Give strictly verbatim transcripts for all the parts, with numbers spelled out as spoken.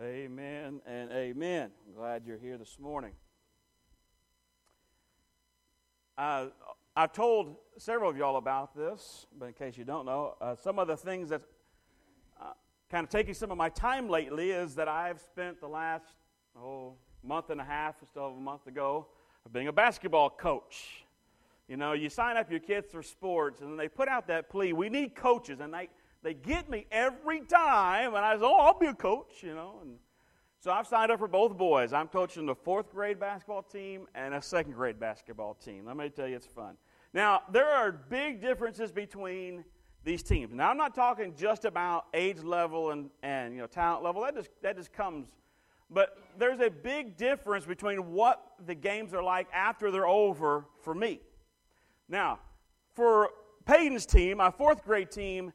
Amen and amen. I'm glad you're here this morning. I, I've told several of y'all about this, but in case you don't know, uh, some of the things that uh, kind of taking some of my time lately is that I've spent the last oh, month and a half, still a month to go, of being a basketball coach. You know, you sign up your kids for sports, and then they put out that plea, we need coaches, and they They get me every time, and I say, oh, I'll be a coach, you know. And so I've signed up for both boys. I'm coaching the fourth grade basketball team and a second grade basketball team. Let me tell you, it's fun. Now, there are big differences between these teams. Now, I'm not talking just about age level and, and you know, talent level. That just, that just comes. But there's a big difference between what the games are like after they're over for me. Now, for Peyton's team, my fourth grade team,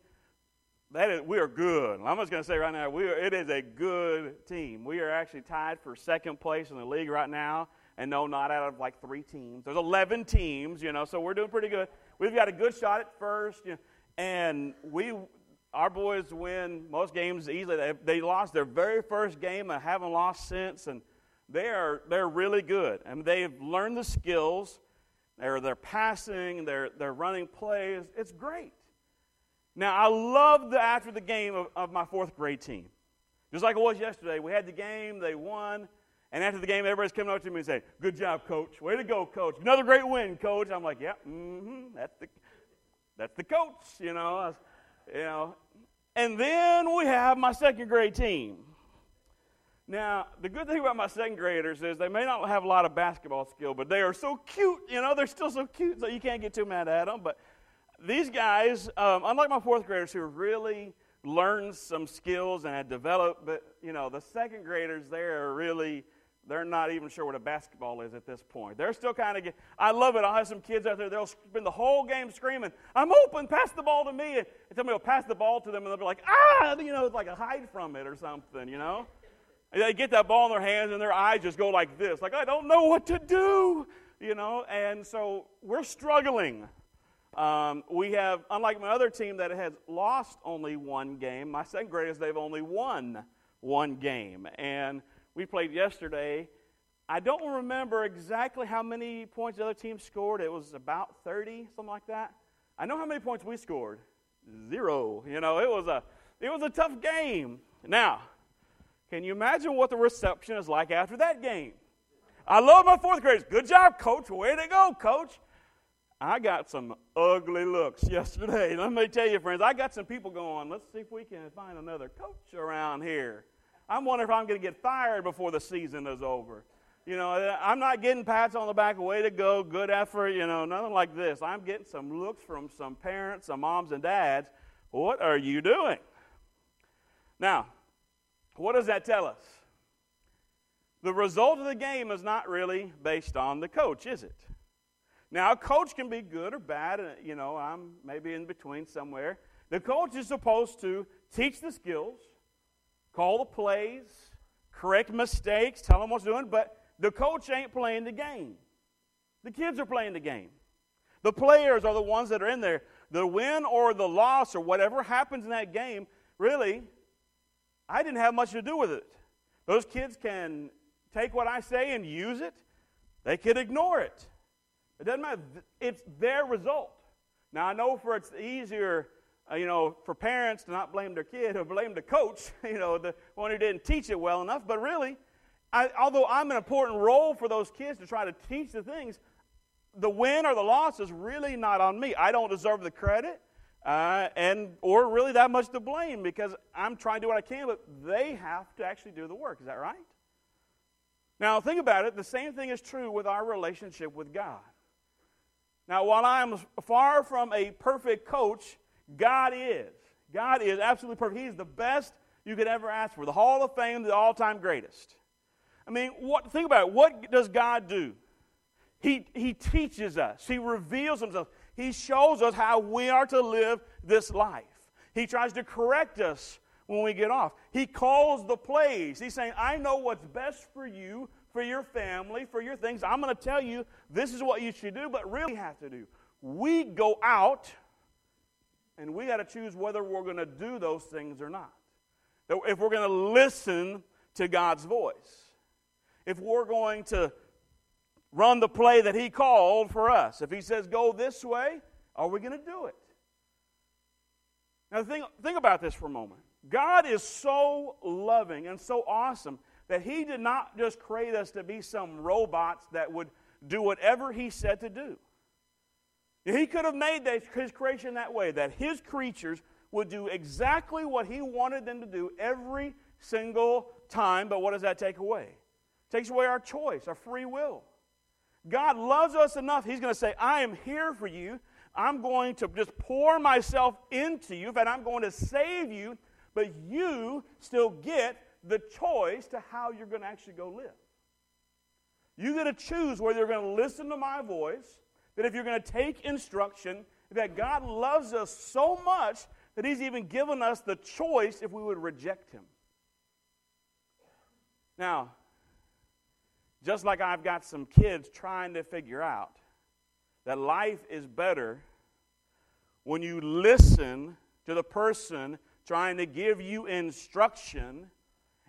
That is, we are good. I'm just going to say right now, we are, it is a good team. We are actually tied for second place in the league right now, and no, not out of like three teams. There's eleven teams, you know, so we're doing pretty good. We've got a good shot at first, you know, and we, our boys win most games easily. They, they lost their very first game and haven't lost since, and they are they're really good. I mean, they've learned the skills. They're they're passing. They're they're running plays. It's great. Now, I love the after the game of, of my fourth grade team. Just like it was yesterday. We had the game, they won, and after the game, everybody's coming up to me and saying, good job, Coach. Way to go, Coach. Another great win, Coach. I'm like, yeah, mm-hmm, that's the, that's the coach, you know. I was, you know. And then we have my second grade team. Now, the good thing about my second graders is they may not have a lot of basketball skill, but they are so cute, you know. They're still so cute, so you can't get too mad at them, but these guys, um, unlike my fourth graders who really learned some skills and had developed, but, you know, the second graders, they're really, they're not even sure what a basketball is at this point. They're still kind of, I love it. I'll have some kids out there, they'll spend the whole game screaming, I'm open, pass the ball to me. And somebody will pass the ball to them, and they'll be like, ah, you know, it's like a hide from it or something, you know. And they get that ball in their hands, and their eyes just go like this, like, I don't know what to do, you know. And so we're struggling. Um, we have, unlike my other team that has lost only one game, my second graders, they've only won one game. And we played yesterday. I don't remember exactly how many points the other team scored. It was about thirty, something like that. I know how many points we scored. Zero. You know, it was a it was a tough game. Now, can you imagine what the reception is like after that game? I love my fourth graders. Good job, Coach. Way to go, Coach. I got some ugly looks yesterday. Let me tell you, friends, I got some people going, let's see if we can find another coach around here. I'm wondering if I'm going to get fired before the season is over. You know, I'm not getting pats on the back, way to go, good effort, you know, nothing like this. I'm getting some looks from some parents, some moms and dads. What are you doing? Now, what does that tell us? The result of the game is not really based on the coach, is it? Now, a coach can be good or bad, and, you know, I'm maybe in between somewhere. The coach is supposed to teach the skills, call the plays, correct mistakes, tell them what's doing, but the coach ain't playing the game. The kids are playing the game. The players are the ones that are in there. The win or the loss or whatever happens in that game, really, I didn't have much to do with it. Those kids can take what I say and use it. They could ignore it. It doesn't matter. It's their result. Now, I know for it's easier, uh, you know, for parents to not blame their kid or blame the coach, you know, the one who didn't teach it well enough. But really, I, although I'm an important role for those kids to try to teach the things, the win or the loss is really not on me. I don't deserve the credit uh, and or really that much to blame because I'm trying to do what I can, but they have to actually do the work. Is that right? Now, think about it. The same thing is true with our relationship with God. Now, while I'm far from a perfect coach, God is. God is absolutely perfect. He is the best you could ever ask for. The Hall of Fame, the all-time greatest. I mean, what, think about it. What does God do? He, he teaches us. He reveals himself. He shows us how we are to live this life. He tries to correct us when we get off. He calls the plays. He's saying, I know what's best for you, for your family, for your things. I'm going to tell you this is what you should do, but really have to do. We go out, and we got to choose whether we're going to do those things or not. If we're going to listen to God's voice. If we're going to run the play that He called for us, if He says, go this way, are we going to do it? Now think, think about this for a moment. God is so loving and so awesome that He did not just create us to be some robots that would do whatever He said to do. He could have made His creation that way, that His creatures would do exactly what He wanted them to do every single time. But what does that take away? It takes away our choice, our free will. God loves us enough, He's going to say, I am here for you. I'm going to just pour myself into you, and I'm going to save you, but you still get the choice to how you're going to actually go live. You get to choose whether you're going to listen to my voice, that if you're going to take instruction, that God loves us so much that He's even given us the choice if we would reject Him. Now, just like I've got some kids trying to figure out that life is better when you listen to the person trying to give you instruction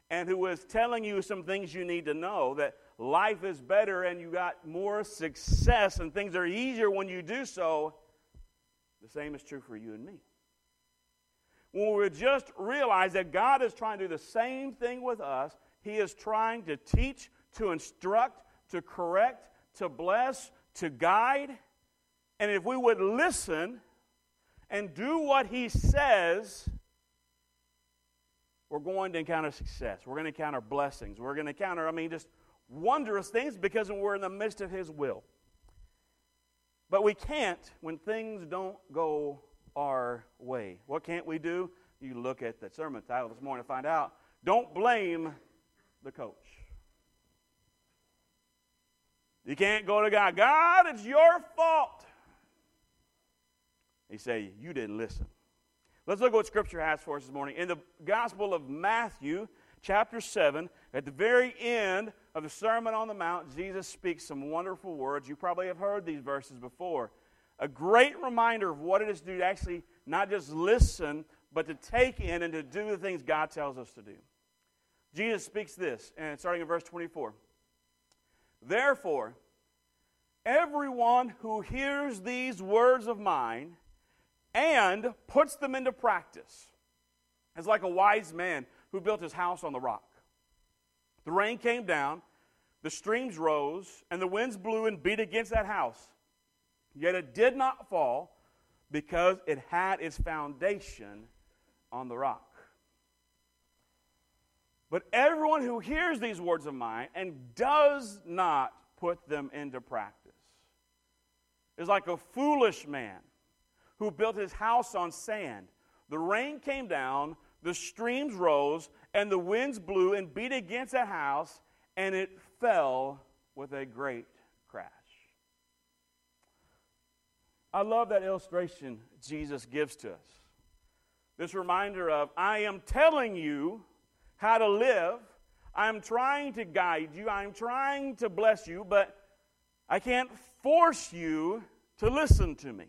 and who is telling you some things you need to know, that life is better and you got more success and things are easier when you do so, the same is true for you and me. When we just realize that God is trying to do the same thing with us, He is trying to teach, to instruct, to correct, to bless, to guide. And if we would listen and do what He says, we're going to encounter success. We're going to encounter blessings. We're going to encounter, I mean, just wondrous things because we're in the midst of His will. But we can't when things don't go our way. What can't we do? You look at the sermon title this morning to find out. Don't blame the coach. You can't go to God, God, it's your fault. He say, you didn't listen. Let's look at what Scripture has for us this morning. In the Gospel of Matthew, chapter seven, at the very end of the Sermon on the Mount, Jesus speaks some wonderful words. You probably have heard these verses before. A great reminder of what it is to do to actually not just listen, but to take in and to do the things God tells us to do. Jesus speaks this, and starting in verse twenty-four. Therefore, everyone who hears these words of mine and puts them into practice is like a wise man who built his house on the rock. The rain came down, the streams rose, and the winds blew and beat against that house. Yet it did not fall because it had its foundation on the rock. But everyone who hears these words of mine and does not put them into practice is like a foolish man who built his house on sand. The rain came down, the streams rose, and the winds blew and beat against that house, and it fell with a great crash. I love that illustration Jesus gives to us. This reminder of, I am telling you how to live. I'm trying to guide you. I'm trying to bless you, but I can't force you to listen to me.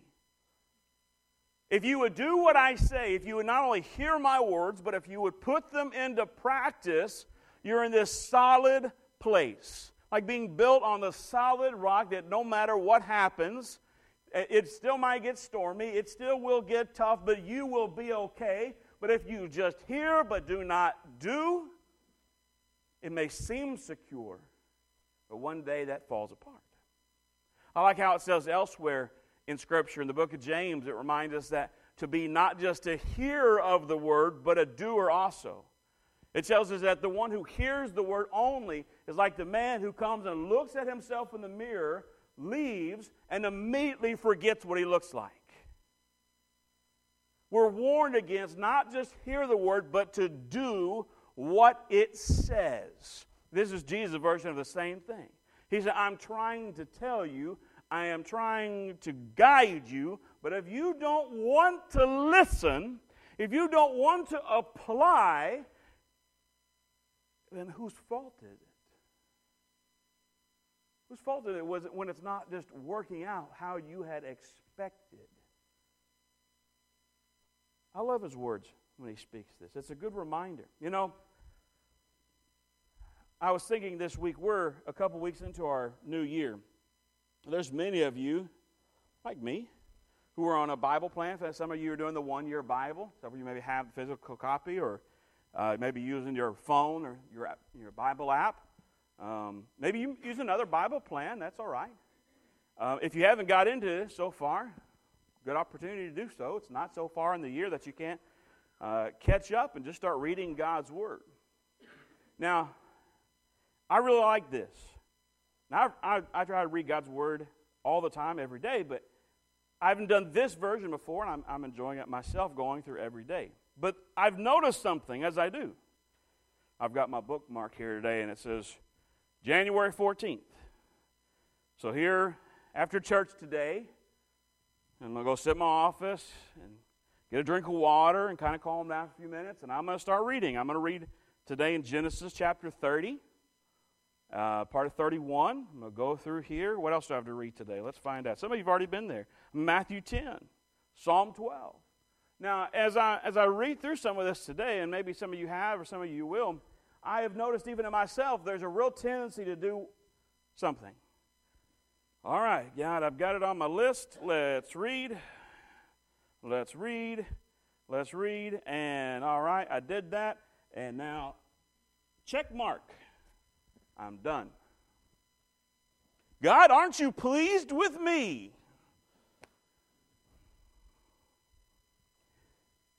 If you would do what I say, if you would not only hear my words, but if you would put them into practice, you're in this solid place, like being built on the solid rock that no matter what happens, it still might get stormy, it still will get tough, but you will be okay. But if you just hear but do not do, it may seem secure, but one day that falls apart. I like how it says elsewhere in Scripture, in the book of James, it reminds us that to be not just a hearer of the word, but a doer also. It tells us that the one who hears the word only is like the man who comes and looks at himself in the mirror, leaves, and immediately forgets what he looks like. We're warned against not just hear the word, but to do what it says. This is Jesus' version of the same thing. He said, I'm trying to tell you, I am trying to guide you, but if you don't want to listen, if you don't want to apply, then whose fault is it? Whose fault is it was it when it's not just working out how you had expected? I love His words when He speaks this. It's a good reminder. You know, I was thinking this week, we're a couple weeks into our new year. There's many of you, like me, who are on a Bible plan. Some of you are doing the one-year Bible. Some of you maybe have the physical copy, or uh, maybe using your phone or your your Bible app. Um, maybe you use another Bible plan. That's all right. Uh, if you haven't got into it so far, good opportunity to do so. It's not so far in the year that you can't uh, catch up and just start reading God's Word. Now, I really like this. Now, I, I, I try to read God's Word all the time, every day, but I haven't done this version before, and I'm, I'm enjoying it myself going through every day. But I've noticed something as I do. I've got my bookmark here today, and it says January fourteenth. So here, after church today, I'm going to go sit in my office and get a drink of water and kind of calm down for a few minutes, and I'm going to start reading. I'm going to read today in Genesis chapter thirty, uh, part of thirty-one. I'm going to go through here. What else do I have to read today? Let's find out. Some of you have already been there. Matthew ten, Psalm twelve. Now, as I as I read through some of this today, and maybe some of you have or some of you will, I have noticed even in myself there's a real tendency to do something. All right, God, I've got it on my list. Let's read. Let's read. Let's read. And all right, I did that. And now, check mark. I'm done. God, aren't you pleased with me?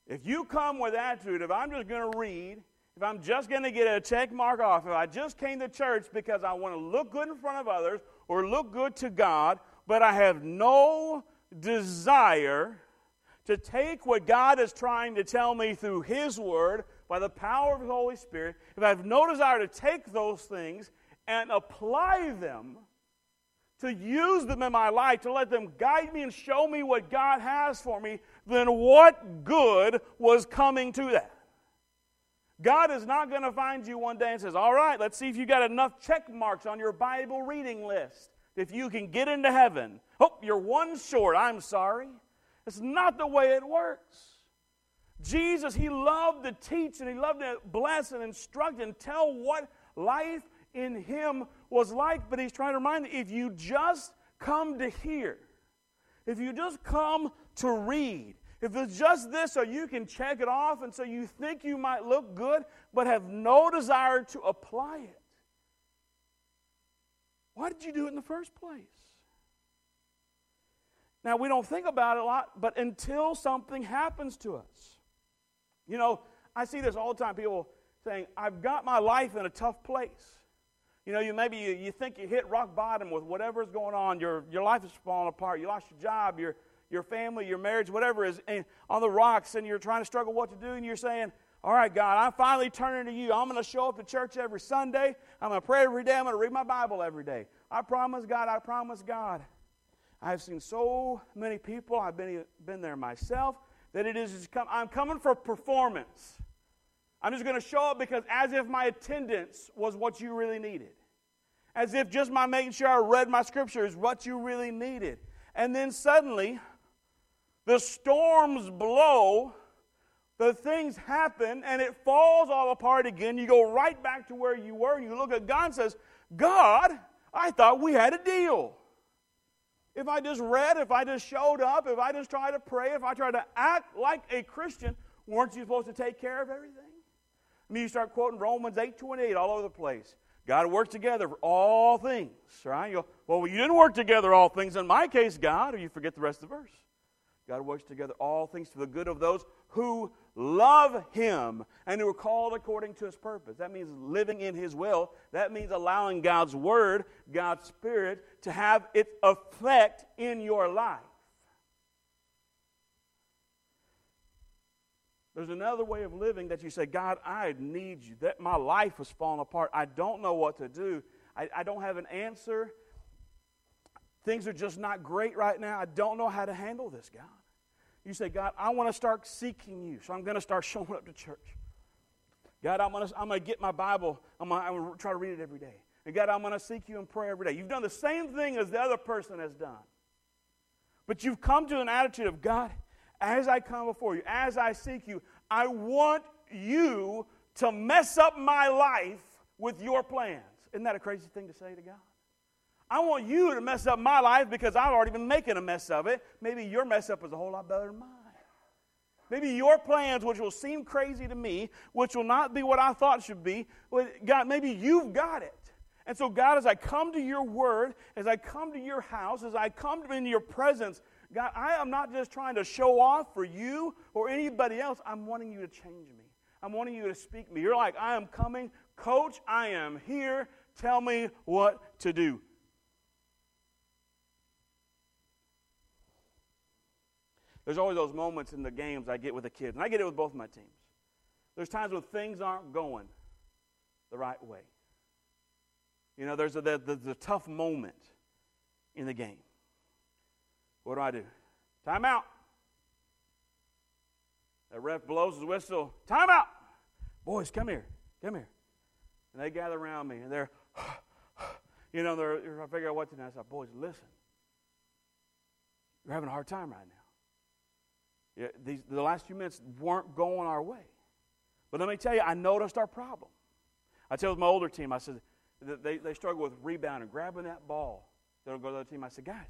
If you come with attitude, if I'm just going to read, if I'm just going to get a check mark off, if I just came to church because I want to look good in front of others or look good to God, but I have no desire to take what God is trying to tell me through His Word by the power of the Holy Spirit, if I have no desire to take those things and apply them, to use them in my life, to let them guide me and show me what God has for me, then what good was coming to that? God is not going to find you one day and says, all right, let's see if you got enough check marks on your Bible reading list if you can get into heaven. Oh, you're one short. I'm sorry. It's not the way it works. Jesus, He loved to teach and He loved to bless and instruct and tell what life in Him was like, but He's trying to remind you, if you just come to hear, if you just come to read, if it's just this so you can check it off and so you think you might look good, but have no desire to apply it, why did you do it in the first place? Now, we don't think about it a lot, but until something happens to us. You know, I see this all the time, people saying, I've got my life in a tough place. You know, you maybe you, you think you hit rock bottom with whatever's going on. Your your life is falling apart. You lost your job, your your family, your marriage, whatever is on the rocks, and you're trying to struggle what to do, and you're saying, all right, God, I'm finally turning to you. I'm going to show up to church every Sunday. I'm going to pray every day. I'm going to read my Bible every day. I promise God, I promise God. I've seen so many people, I've been, been there myself, that it is just come, I'm coming for performance. I'm just going to show up because as if my attendance was what you really needed. As if just my making sure I read my scripture is what you really needed. And then suddenly, the storms blow, the things happen, and it falls all apart again. You go right back to where you were, and you look at God and says, God, I thought we had a deal. If I just read, if I just showed up, if I just tried to pray, if I tried to act like a Christian, weren't you supposed to take care of everything? I mean, you start quoting Romans eight twenty-eight all over the place. God works together for all things, right? You go, well, you didn't work together all things. In my case, God, or you forget the rest of the verse. God works together all things for the good of those who love Him and who are called according to His purpose. That means living in His will. That means allowing God's Word, God's Spirit, to have its effect in your life. There's another way of living that you say, God, I need you. That my life was falling apart. I don't know what to do. I, I don't have an answer. Things are just not great right now. I don't know how to handle this, God. You say, God, I want to start seeking you, so I'm going to start showing up to church. God, I'm going to, I'm going to get my Bible. I'm going, to, I'm going to try to read it every day. And God, I'm going to seek you in prayer every day. You've done the same thing as the other person has done. But you've come to an attitude of, God, as I come before you, as I seek you, I want you to mess up my life with your plans. Isn't that a crazy thing to say to God? I want you to mess up my life because I've already been making a mess of it. Maybe your mess up is a whole lot better than mine. Maybe your plans, which will seem crazy to me, which will not be what I thought should be, God, maybe you've got it. And so, God, as I come to your word, as I come to your house, as I come into your presence, God, I am not just trying to show off for you or anybody else. I'm wanting you to change me. I'm wanting you to speak to me. You're like, I am coming. Coach, I am here. Tell me what to do. There's always those moments in the games I get with the kids, and I get it with both my teams. There's times when things aren't going the right way. You know, there's a, the, the, the tough moment in the game. What do I do? Time out. That ref blows his whistle. Time out. Boys, come here. Come here. And they gather around me, and they're, you know, they're trying to figure out what to do. I said, boys, listen. You're having a hard time right now. Yeah, these, the last few minutes weren't going our way. But let me tell you, I noticed our problem. I told my older team, I said, they, they struggle with rebounding, grabbing that ball. They'll go to the other team. I said, guys,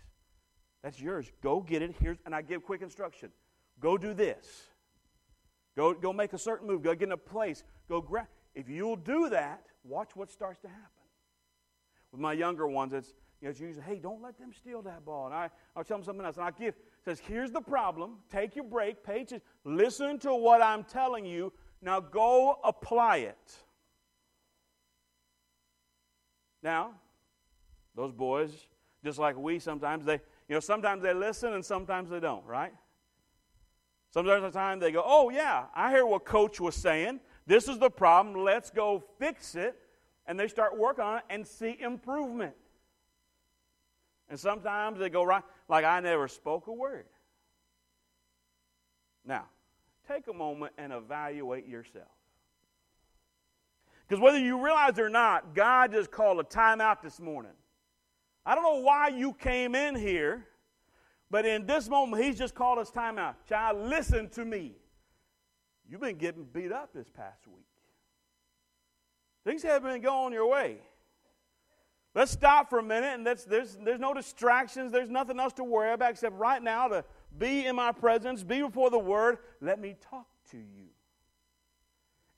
that's yours. Go get it. Here's, and I give quick instruction. Go do this. Go, go make a certain move. Go get in a place. Go grab. If you'll do that, watch what starts to happen. With my younger ones, it's, you know, it's usually, hey, don't let them steal that ball. And I, I'll tell them something else. And I'll give. Says, here's the problem. Take your break. Pay attention. Listen to what I'm telling you. Now go apply it. Now, those boys, just like we sometimes, they, you know, sometimes they listen and sometimes they don't, right? Sometimes at the time they go, oh, yeah, I hear what Coach was saying. This is the problem. Let's go fix it. And they start working on it and see improvement. And sometimes they go right, like I never spoke a word. Now, take a moment and evaluate yourself. Because whether you realize it or not, God just called a timeout this morning. I don't know why you came in here, but in this moment, he's just called us timeout. Child, listen to me. You've been getting beat up this past week. Things haven't been going your way. Let's stop for a minute, and that's, there's, there's no distractions. There's nothing else to worry about except right now to be in my presence, be before the Word. Let me talk to you.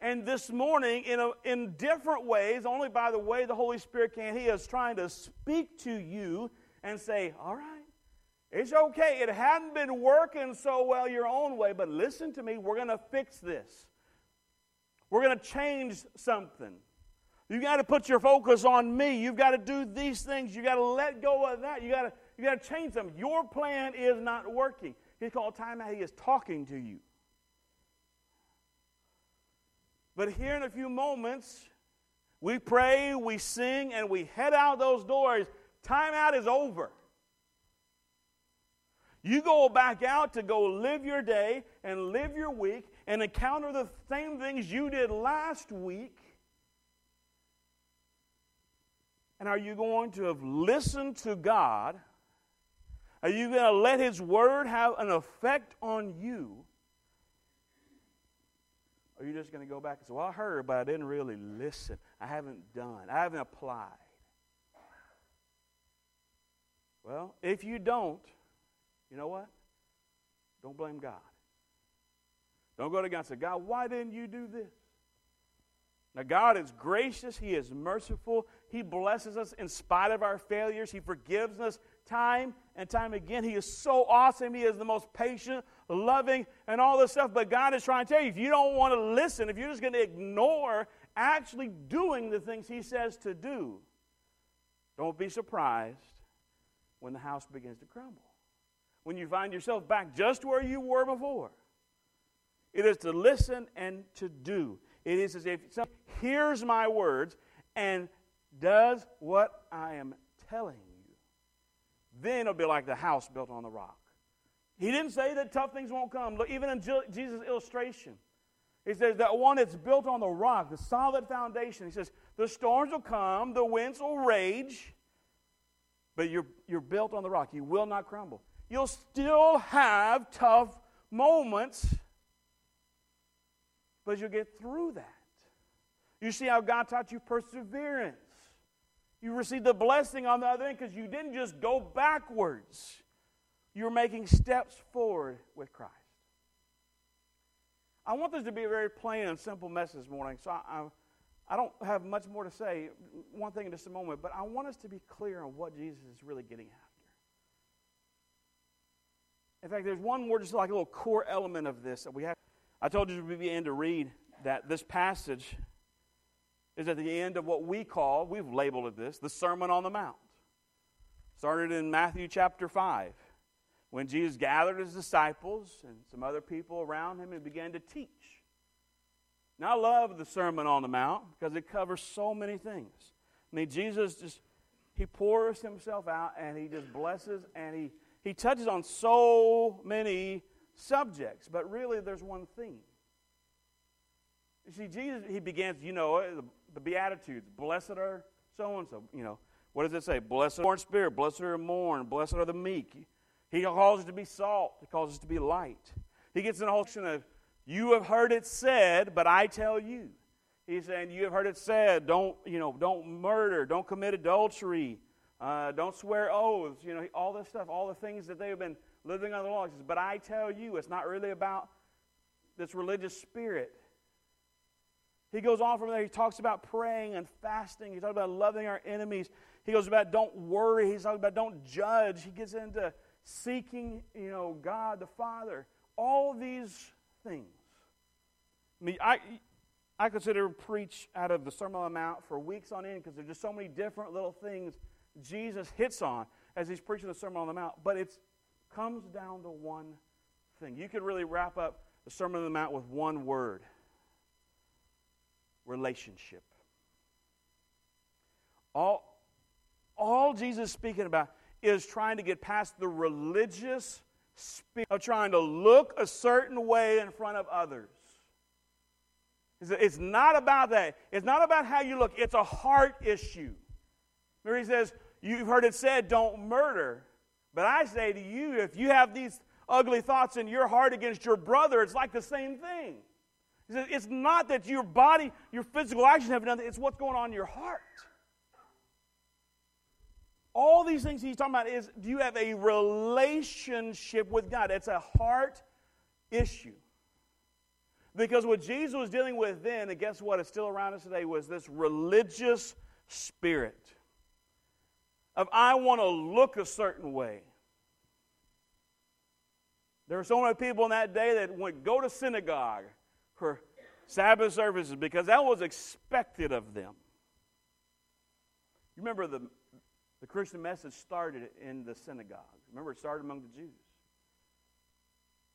And this morning, in, a, in different ways, only by the way the Holy Spirit can, He is trying to speak to you and say, all right, it's okay. It hadn't been working so well your own way, but listen to me. We're going to fix this. We're going to change something. You've got to put your focus on me. You've got to do these things. You've got to let go of that. You've got to, you've got to change them. Your plan is not working. He's called timeout. He is talking to you. But here in a few moments, we pray, we sing, and we head out those doors. Timeout is over. You go back out to go live your day and live your week and encounter the same things you did last week. And are you going to have listened to God? Are you going to let His Word have an effect on you? Or are you just going to go back and say, well, I heard, but I didn't really listen. I haven't done. I haven't applied. Well, if you don't, you know what? Don't blame God. Don't go to God and say, God, why didn't you do this? Now, God is gracious. He is merciful. He blesses us in spite of our failures. He forgives us time and time again. He is so awesome. He is the most patient, loving, and all this stuff. But God is trying to tell you, if you don't want to listen, if you're just going to ignore actually doing the things He says to do, don't be surprised when the house begins to crumble, when you find yourself back just where you were before. It is to listen and to do. It is as if someone hears my words and does what I am telling you. Then it'll be like the house built on the rock. He didn't say that tough things won't come. Look, even in Jesus' illustration, He says that one that's built on the rock, the solid foundation, He says the storms will come, the winds will rage, but you're, you're built on the rock. You will not crumble. You'll still have tough moments, but you'll get through that. You see how God taught you perseverance. You received the blessing on the other end because you didn't just go backwards. You were making steps forward with Christ. I want this to be a very plain and simple message this morning, so I, I, I don't have much more to say, one thing in just a moment, but I want us to be clear on what Jesus is really getting after. In fact, there's one more, just like a little core element of this that we have. I told you as we began to read that this passage is at the end of what we call, we've labeled it this, the Sermon on the Mount. Started in Matthew chapter five, when Jesus gathered his disciples and some other people around him and began to teach. Now I love the Sermon on the Mount because it covers so many things. I mean, Jesus just, he pours himself out and he just blesses and he He touches on so many subjects, but really there's one theme. You see, Jesus, he begins, you know, the, the Beatitudes, blessed are so-and-so, you know. What does it say? Blessed are in spirit, blessed are mourn, blessed are the meek. He calls us to be salt, he calls us to be light. He gets in the whole section of, you have heard it said, but I tell you. He's saying, you have heard it said, don't, you know, don't murder, don't commit adultery. Uh, don't swear oaths, you know, all this stuff, all the things that they've been living under the law. He says, but I tell you, it's not really about this religious spirit. He goes on from there. He talks about praying and fasting. He talks about loving our enemies. He goes about don't worry. He's talking about don't judge. He gets into seeking, you know, God the Father. All these things. I mean, I... I consider preach out of the Sermon on the Mount for weeks on end because there's just so many different little things Jesus hits on as he's preaching the Sermon on the Mount, but it comes down to one thing. You could really wrap up the Sermon on the Mount with one word: relationship. All, all Jesus is speaking about is trying to get past the religious spirit of trying to look a certain way in front of others. It's not about that. It's not about how you look. It's a heart issue. Remember, he says, you've heard it said, don't murder. But I say to you, if you have these ugly thoughts in your heart against your brother, it's like the same thing. He says, it's not that your body, your physical actions have nothing. It's what's going on in your heart. All these things he's talking about is, do you have a relationship with God? It's a heart issue. Because what Jesus was dealing with then, and guess what, it's still around us today, was this religious spirit of I want to look a certain way. There were so many people in that day that would go to synagogue for Sabbath services because that was expected of them. You remember the, the Christian message started in the synagogue. Remember, it started among the Jews.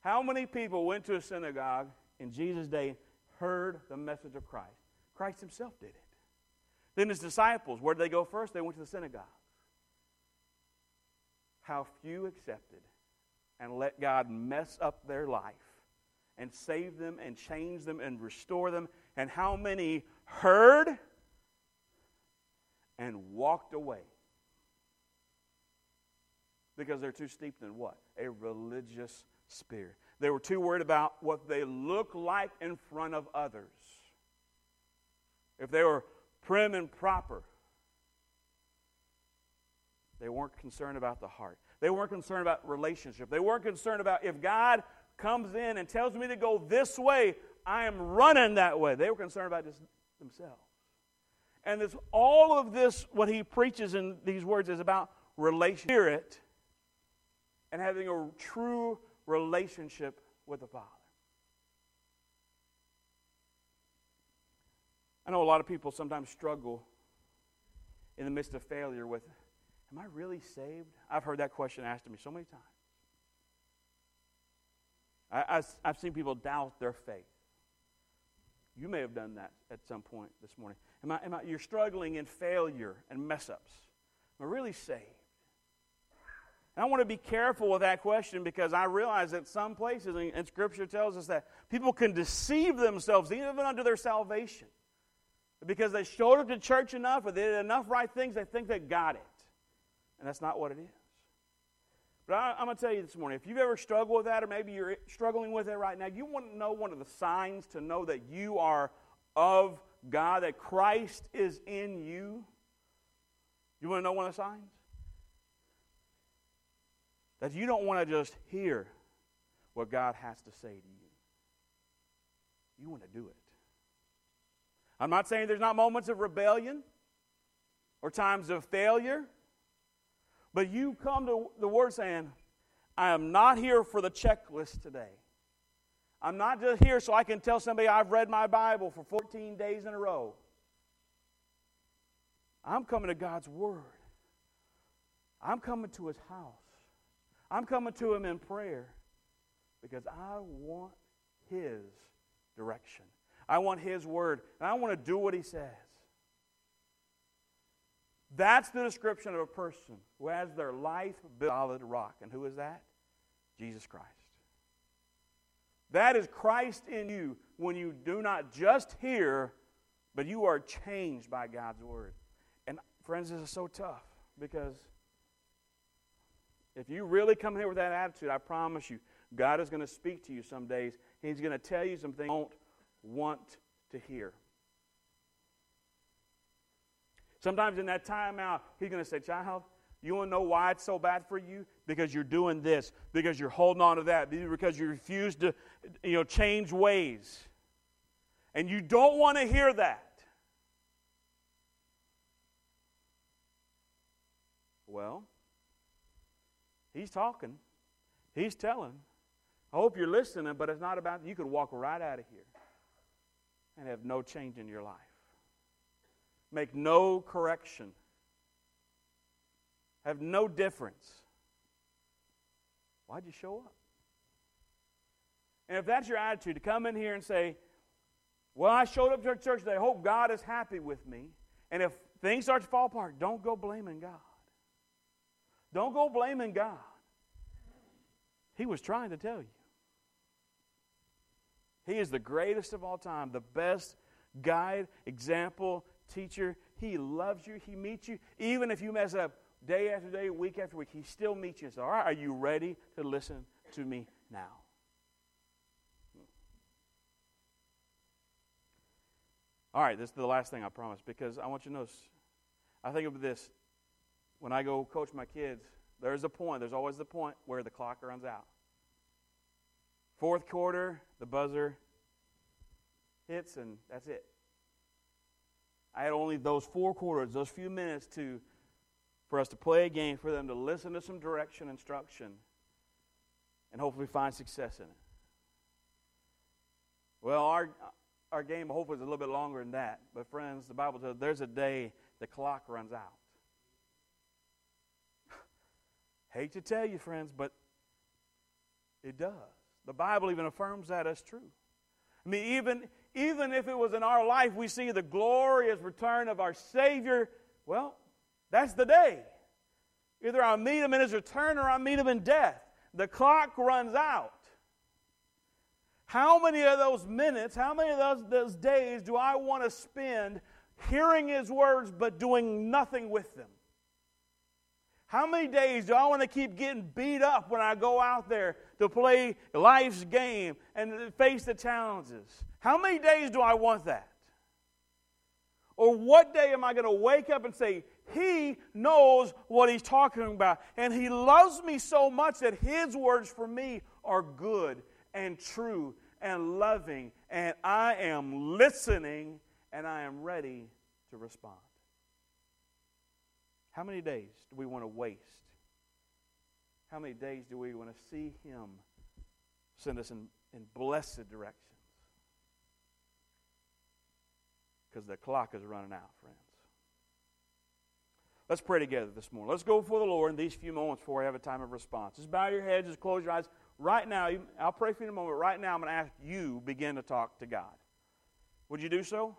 How many people went to a synagogue in Jesus' day, heard the message of Christ? Christ himself did it. Then his disciples, where did they go first? They went to the synagogue. How few accepted and let God mess up their life and save them and change them and restore them. And how many heard and walked away? Because they're too steeped in what? A religious spirit. They were too worried about what they look like in front of others. If they were prim and proper, they weren't concerned about the heart. They weren't concerned about relationship. They weren't concerned about if God comes in and tells me to go this way, I am running that way. They were concerned about just themselves. And this, all of this, what he preaches in these words is about relationship and having a true relationship with the Father. I know a lot of people sometimes struggle in the midst of failure with, am I really saved? I've heard that question asked to me so many times. I, I, I've seen people doubt their faith. You may have done that at some point this morning. Am I, am I, you're struggling in failure and mess-ups. Am I really saved? And I want to be careful with that question because I realize that some places, and Scripture tells us that people can deceive themselves even under their salvation. Because they showed up to church enough or they did enough right things, they think they got it. And that's not what it is. But I, I'm going to tell you this morning, if you've ever struggled with that or maybe you're struggling with it right now, you want to know one of the signs to know that you are of God, that Christ is in you. You want to know one of the signs? That you don't want to just hear what God has to say to you. You want to do it. I'm not saying there's not moments of rebellion or times of failure, but you come to the Word saying, I am not here for the checklist today. I'm not just here so I can tell somebody I've read my Bible for fourteen days in a row. I'm coming to God's Word. I'm coming to His house. I'm coming to Him in prayer because I want His direction. I want His Word, and I want to do what He says. That's the description of a person who has their life built on solid rock. And who is that? Jesus Christ. That is Christ in you when you do not just hear, but you are changed by God's Word. And friends, this is so tough because if you really come here with that attitude, I promise you, God is going to speak to you some days. He's going to tell you some things you don't want to hear. Sometimes in that time out, He's going to say, child, you want to know why it's so bad for you? Because you're doing this, because you're holding on to that, because you refuse to, you know, change ways. And you don't want to hear that. Well, He's talking. He's telling. I hope you're listening, but it's not about you. You could walk right out of here and have no change in your life. Make no correction. Have no difference. Why'd you show up? And if that's your attitude, to come in here and say, well, I showed up to church today. I hope God is happy with me. And if things start to fall apart, don't go blaming God. Don't go blaming God. He was trying to tell you. He is the greatest of all time, the best guide, example, teacher. He loves you. He meets you. Even if you mess up day after day, week after week, He still meets you. So, all right, are you ready to listen to me now? All right, this is the last thing I promise because I want you to notice. I think of this. When I go coach my kids, there's a point, there's always the point where the clock runs out. Fourth quarter, the buzzer hits, and that's it. I had only those four quarters, those few minutes to, for us to play a game, for them to listen to some direction, instruction, and hopefully find success in it. Well, our our game hopefully is a little bit longer than that, but friends, the Bible says there's a day the clock runs out. Hate to tell you, friends, but it does. The Bible even affirms that as true. I mean, even, even if it was in our life we see the glorious return of our Savior, well, that's the day. Either I meet Him in His return or I meet Him in death. The clock runs out. How many of those minutes, how many of those, those days do I want to spend hearing His words but doing nothing with them? How many days do I want to keep getting beat up when I go out there to play life's game and face the challenges? How many days do I want that? Or what day am I going to wake up and say, He knows what He's talking about, and He loves me so much that His words for me are good and true and loving, and I am listening and I am ready to respond? How many days do we want to waste? How many days do we want to see Him send us in, in blessed directions? Because the clock is running out, friends. Let's pray together this morning. Let's go before the Lord in these few moments before we have a time of response. Just bow your heads, just close your eyes. Right now, I'll pray for you in a moment. Right now, I'm going to ask you begin to talk to God. Would you do so?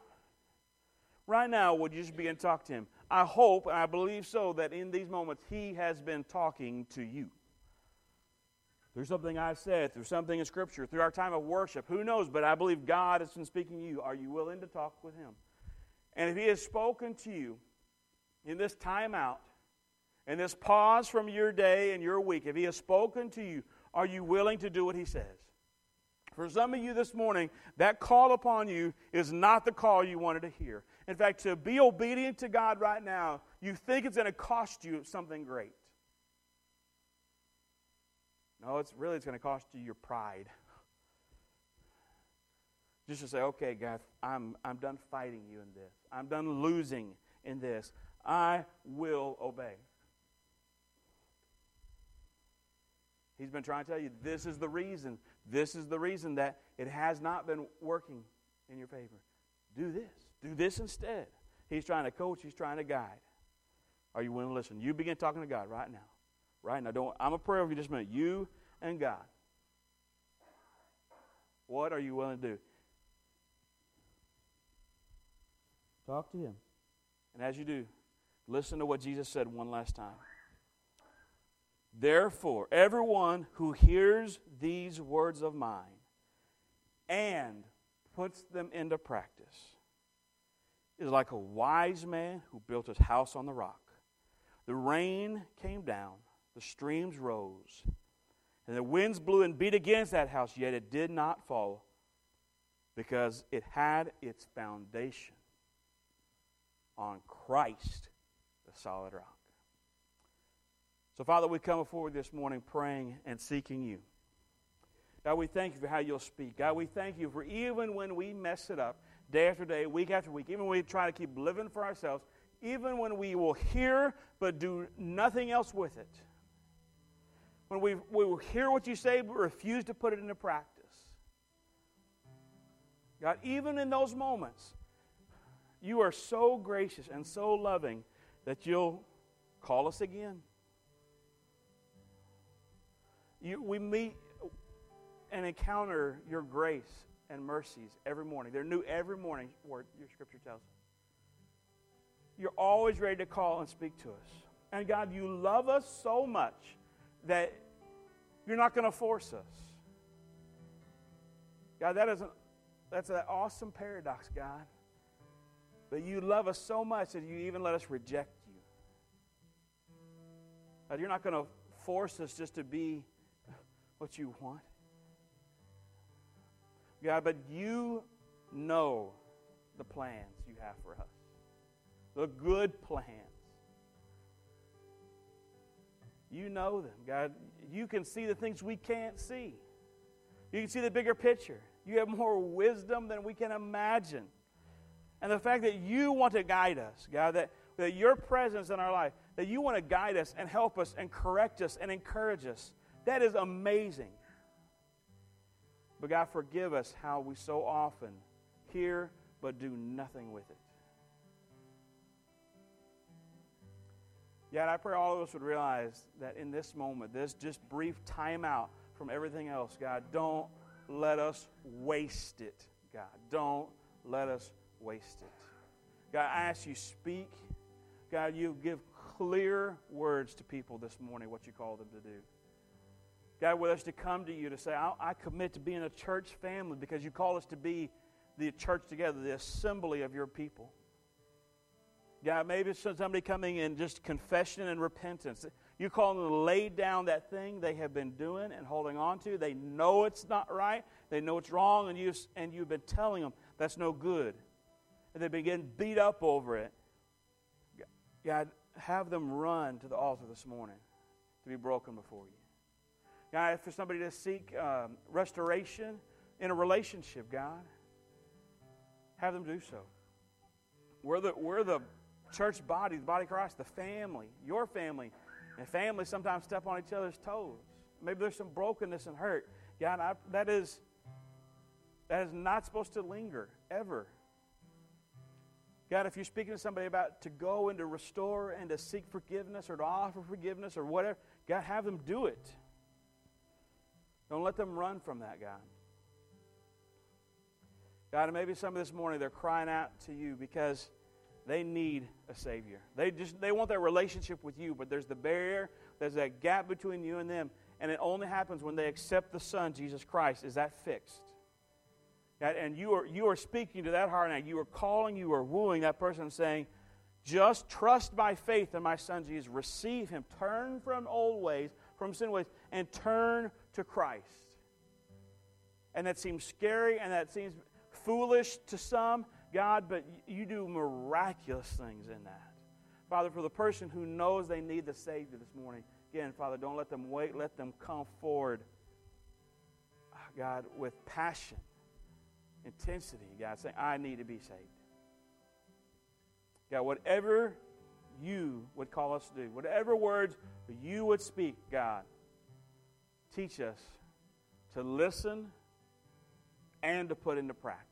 Right now, would you just begin to talk to Him? I hope, and I believe so, that in these moments He has been talking to you. Through something I've said, through something in Scripture, through our time of worship, who knows, but I believe God has been speaking to you. Are you willing to talk with Him? And if He has spoken to you in this time out, in this pause from your day and your week, if He has spoken to you, are you willing to do what He says? For some of you this morning, that call upon you is not the call you wanted to hear. In fact, to be obedient to God right now, you think it's going to cost you something great. No, it's really it's going to cost you your pride. Just to say, okay, God, I'm, I'm done fighting you in this. I'm done losing in this. I will obey. He's been trying to tell you, this is the reason. This is the reason that it has not been working in your favor. Do this. Do this instead. He's trying to coach. He's trying to guide. Are you willing to listen? You begin talking to God right now. Right now. Don't, I'm a prayer over you just a minute. You and God. What are you willing to do? Talk to Him. And as you do, listen to what Jesus said one last time. Therefore, everyone who hears these words of mine and puts them into practice is like a wise man who built his house on the rock. The rain came down, the streams rose, and the winds blew and beat against that house, yet it did not fall because it had its foundation on Christ, the solid rock. So, Father, we come forward this morning praying and seeking You. God, we thank You for how You'll speak. God, we thank You for even when we mess it up, day after day, week after week, even when we try to keep living for ourselves, even when we will hear but do nothing else with it, when we, we will hear what You say but refuse to put it into practice. God, even in those moments, You are so gracious and so loving that You'll call us again. You, we meet and encounter Your grace and mercies every morning. They're new every morning, Your Scripture tells us. You're always ready to call and speak to us. And God, You love us so much that You're not going to force us. God, that is an, that's an awesome paradox, God. But You love us so much that You even let us reject You. God, You're not going to force us just to be what You want. God, but You know the plans You have for us. The good plans. You know them, God. You can see the things we can't see. You can see the bigger picture. You have more wisdom than we can imagine. And the fact that You want to guide us, God, that, that Your presence in our life, that You want to guide us and help us and correct us and encourage us, that is amazing. But God, forgive us how we so often hear but do nothing with it. God, I pray all of us would realize that in this moment, this just brief time out from everything else, God, don't let us waste it, God. Don't let us waste it. God, I ask You speak. God, You give clear words to people this morning, what You call them to do. God, with us to come to You to say, I, I commit to being a church family because You call us to be the church together, the assembly of Your people. God, maybe it's somebody coming in just confession and repentance. You call them to lay down that thing they have been doing and holding on to. They know it's not right. They know it's wrong, and you've, and you've been telling them that's no good. And they've been getting beat up over it. God, have them run to the altar this morning to be broken before You. God, for somebody to seek um, restoration in a relationship, God, have them do so. We're the, we're the church body, the body of Christ, the family, your family. And families sometimes step on each other's toes. Maybe there's some brokenness and hurt. God, I, that is that is not supposed to linger, ever. God, if you're speaking to somebody about to go and to restore and to seek forgiveness or to offer forgiveness or whatever, God, have them do it. Don't let them run from that, God. God, and maybe some of this morning they're crying out to You because they need a Savior. They just they want their relationship with You, but there's the barrier, there's that gap between You and them, and it only happens when they accept the Son, Jesus Christ. Is that fixed? God, and you are you are speaking to that heart now. You are calling, you are wooing that person saying, just trust by faith in My Son Jesus. Receive Him. Turn from old ways, from sin ways, and turn to Christ. and that seems scary and that seems foolish to some, God, but you do miraculous things in that. Father, for the person who knows they need the Savior this morning, again, Father, don't let them wait. Let them come forward, God, with passion, intensity, God, saying, I need to be saved. God, whatever you would call us to do, whatever words you would speak, God, teach us to listen and to put into practice.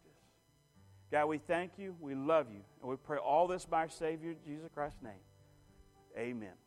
God, we thank you, we love you, and we pray all this by our Savior, Jesus Christ's name. Amen.